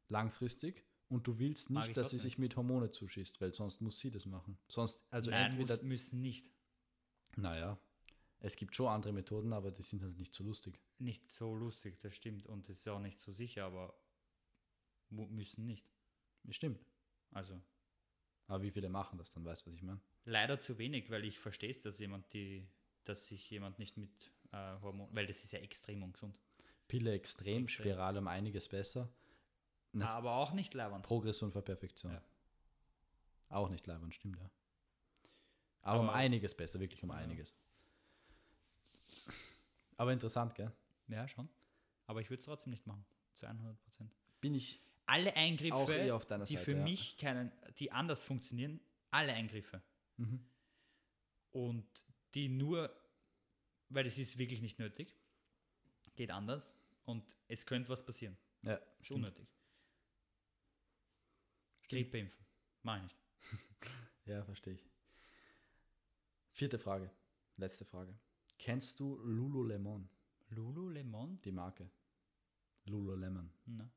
langfristig und du willst nicht, dass sie sich mit Hormone zuschießt, weil sonst muss sie das machen. Sonst, also müssen nicht. Naja, es gibt schon andere Methoden, aber die sind halt nicht so lustig. Nicht so lustig, das stimmt. Und das ist auch nicht so sicher, aber müssen nicht. Das stimmt. Also. Aber wie viele machen das dann, weißt du, was ich meine? Leider zu wenig, weil ich verstehe es, dass sich jemand nicht mit Hormonen, weil das ist ja extrem ungesund. Pille extrem. Spirale um einiges besser. Na, aber auch nicht leibern. Progression für Perfektion. Ja. Auch nicht leibern, stimmt, ja. Aber um einiges besser, wirklich um einiges. Aber interessant, gell? Ja, schon. Aber ich würde es trotzdem nicht machen, zu 100%. Bin ich alle Eingriffe, auf deiner Seite, die für mich die anders funktionieren, alle Eingriffe. Und die nur, weil es ist wirklich nicht nötig, geht anders und es könnte was passieren. Ja, ist unnötig. Grippe impfen, mach ich nicht. Ja, verstehe ich. Vierte Frage, letzte Frage. Kennst du Lululemon? Lululemon? Die Marke. Lululemon. Na.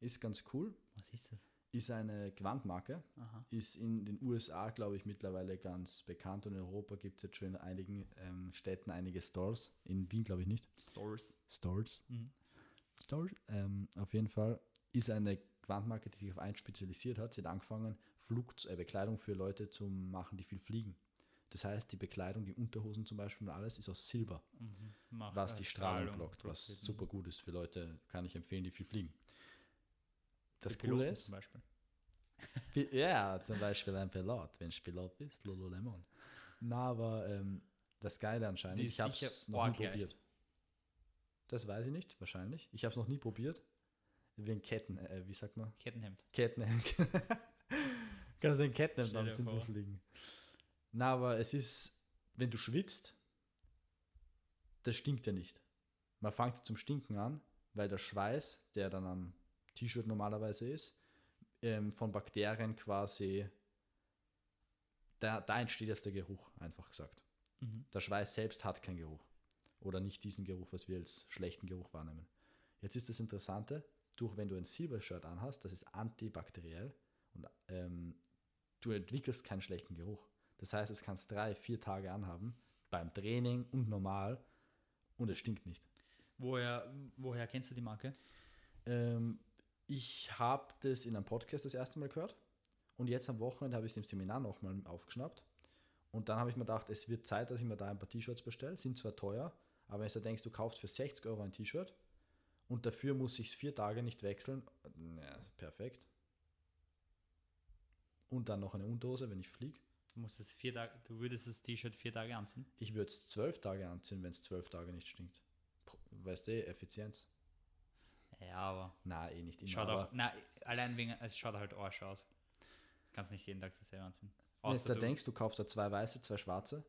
Ist ganz cool. Was ist das? Ist eine Gewandmarke, ist in den USA, glaube ich, mittlerweile ganz bekannt und in Europa gibt es jetzt schon in einigen Städten einige Stores, in Wien glaube ich nicht. Stores. Auf jeden Fall ist eine Gewandmarke, die sich auf einen spezialisiert hat. Sie hat angefangen, Bekleidung für Leute zu machen, die viel fliegen. Das heißt, die Bekleidung, die Unterhosen zum Beispiel und alles ist aus Silber, was die Strahlung blockt, was super gut ist für Leute, kann ich empfehlen, die viel fliegen. Das Coole ist, zum Beispiel. Ja, zum Beispiel ein Pilot. Wenn du Pilot bist, Lululemon. Na, aber das Geile anscheinend, ich habe es noch nie probiert. Das weiß ich nicht, wahrscheinlich. Ich habe es noch nie probiert. Wie ein wie sagt man? Kettenhemd. Kettenhemd. Kannst du den Kettenhemd dann hinfliegen. Na, aber es ist, wenn du schwitzt, das stinkt ja nicht. Man fängt zum Stinken an, weil der Schweiß, der dann am T-Shirt normalerweise ist, von Bakterien quasi, da entsteht erst der Geruch, einfach gesagt. Mhm. Der Schweiß selbst hat keinen Geruch. Oder nicht diesen Geruch, was wir als schlechten Geruch wahrnehmen. Jetzt ist das Interessante, wenn du ein Silbershirt anhast, das ist antibakteriell und du entwickelst keinen schlechten Geruch. Das heißt, es kannst 3-4 Tage anhaben, beim Training und normal, und es stinkt nicht. Woher kennst du die Marke? Ich habe das in einem Podcast das erste Mal gehört und jetzt am Wochenende habe ich es im Seminar nochmal aufgeschnappt und dann habe ich mir gedacht, es wird Zeit, dass ich mir da ein paar T-Shirts bestelle, sind zwar teuer, aber wenn du denkst, du kaufst für 60 Euro ein T-Shirt und dafür muss ich es 4 Tage nicht wechseln, naja, perfekt. Und dann noch eine Unterhose, wenn ich fliege. Du würdest das T-Shirt 4 Tage anziehen? Ich würde es 12 Tage anziehen, wenn es 12 Tage nicht stinkt. Weißt du, Effizienz. Ja, aber... Nein, eh nicht immer. Schaut auch, allein wegen, es schaut halt Arsch aus. Kannst nicht jeden Tag dasselbe anziehen. Wenn du denkst, du kaufst da 2 weiße, 2 schwarze.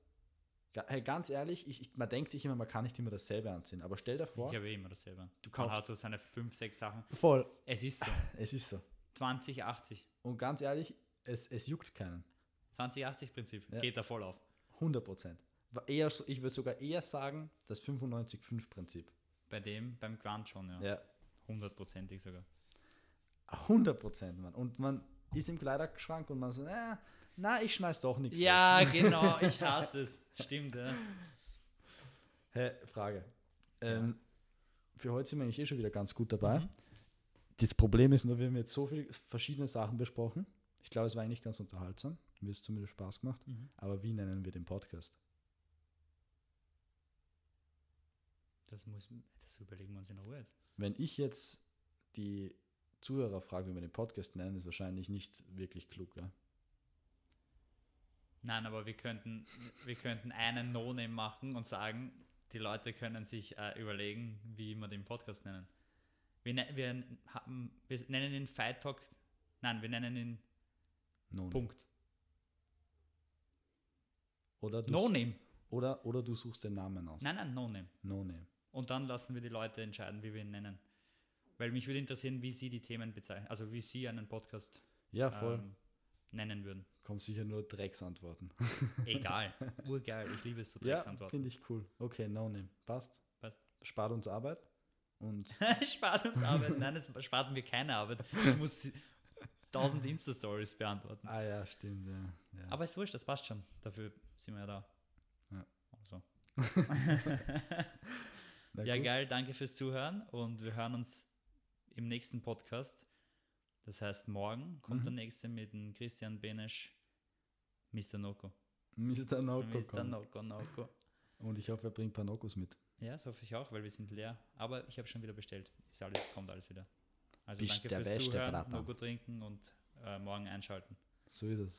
Hey, ganz ehrlich, man denkt sich immer, man kann nicht immer dasselbe anziehen. Aber stell dir vor... Ich habe immer dasselbe an. Man hat so seine 5-6 Sachen. Voll. Es ist so. 20-80. Und ganz ehrlich, es juckt keinen. 20-80-Prinzip. Ja. Geht da voll auf. 100%. Ich würde sogar eher sagen, das 95-5-Prinzip. Beim Quant schon, ja. 100%ig sogar. 100%, Mann. Und man ist im Kleiderschrank und man so, ich schmeiß doch nichts. Ja, weg. Genau, ich hasse es. Stimmt, ja. Hey, Frage. Für heute sind wir eigentlich schon wieder ganz gut dabei. Mhm. Das Problem ist nur, wir haben jetzt so viele verschiedene Sachen besprochen. Ich glaube, es war eigentlich ganz unterhaltsam. Mir ist zumindest Spaß gemacht. Mhm. Aber wie nennen wir den Podcast? Das überlegen wir uns in Ruhe jetzt. Wenn ich jetzt die Zuhörer frage, wie wir den Podcast nennen, ist wahrscheinlich nicht wirklich klug, ja? Nein, aber wir könnten einen No-Name machen und sagen, die Leute können sich überlegen, wie wir den Podcast nennen. Wir nennen ihn Fight Talk. Nein, wir nennen ihn No-Name. Punkt. Oder No-Name. Oder du suchst den Namen aus. Nein, No-Name. Und dann lassen wir die Leute entscheiden, wie wir ihn nennen. Weil mich würde interessieren, wie sie die Themen bezeichnen. Also wie sie einen Podcast nennen würden. Kommen sicher nur Drecksantworten. Egal. Urgeil. Ich liebe es, so Drecksantworten. Ja, finde ich cool. Okay, No-Name. Passt. Spart uns Arbeit. Und spart uns Arbeit. Nein, jetzt spart mir keine Arbeit. Ich muss 1000 Insta-Stories beantworten. Ah ja, stimmt. Ja. Aber ist wurscht, das passt schon. Dafür sind wir ja da. Ja. Also. Ja, gut. Geil, danke fürs Zuhören und wir hören uns im nächsten Podcast. Das heißt, morgen kommt der nächste mit dem Christian Benesch, Mr. Noko. Und ich hoffe, er bringt ein paar Nokos mit. Ja, das hoffe ich auch, weil wir sind leer. Aber ich habe schon wieder bestellt. Kommt alles wieder. Also danke fürs Zuhören, Noko trinken und morgen einschalten. So ist es.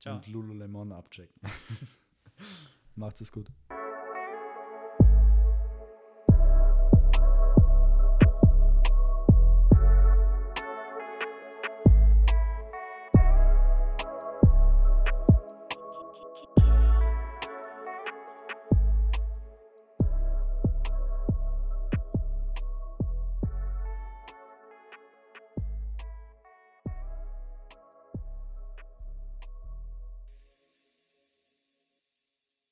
Ciao. Und Lululemon abchecken. Macht's es gut.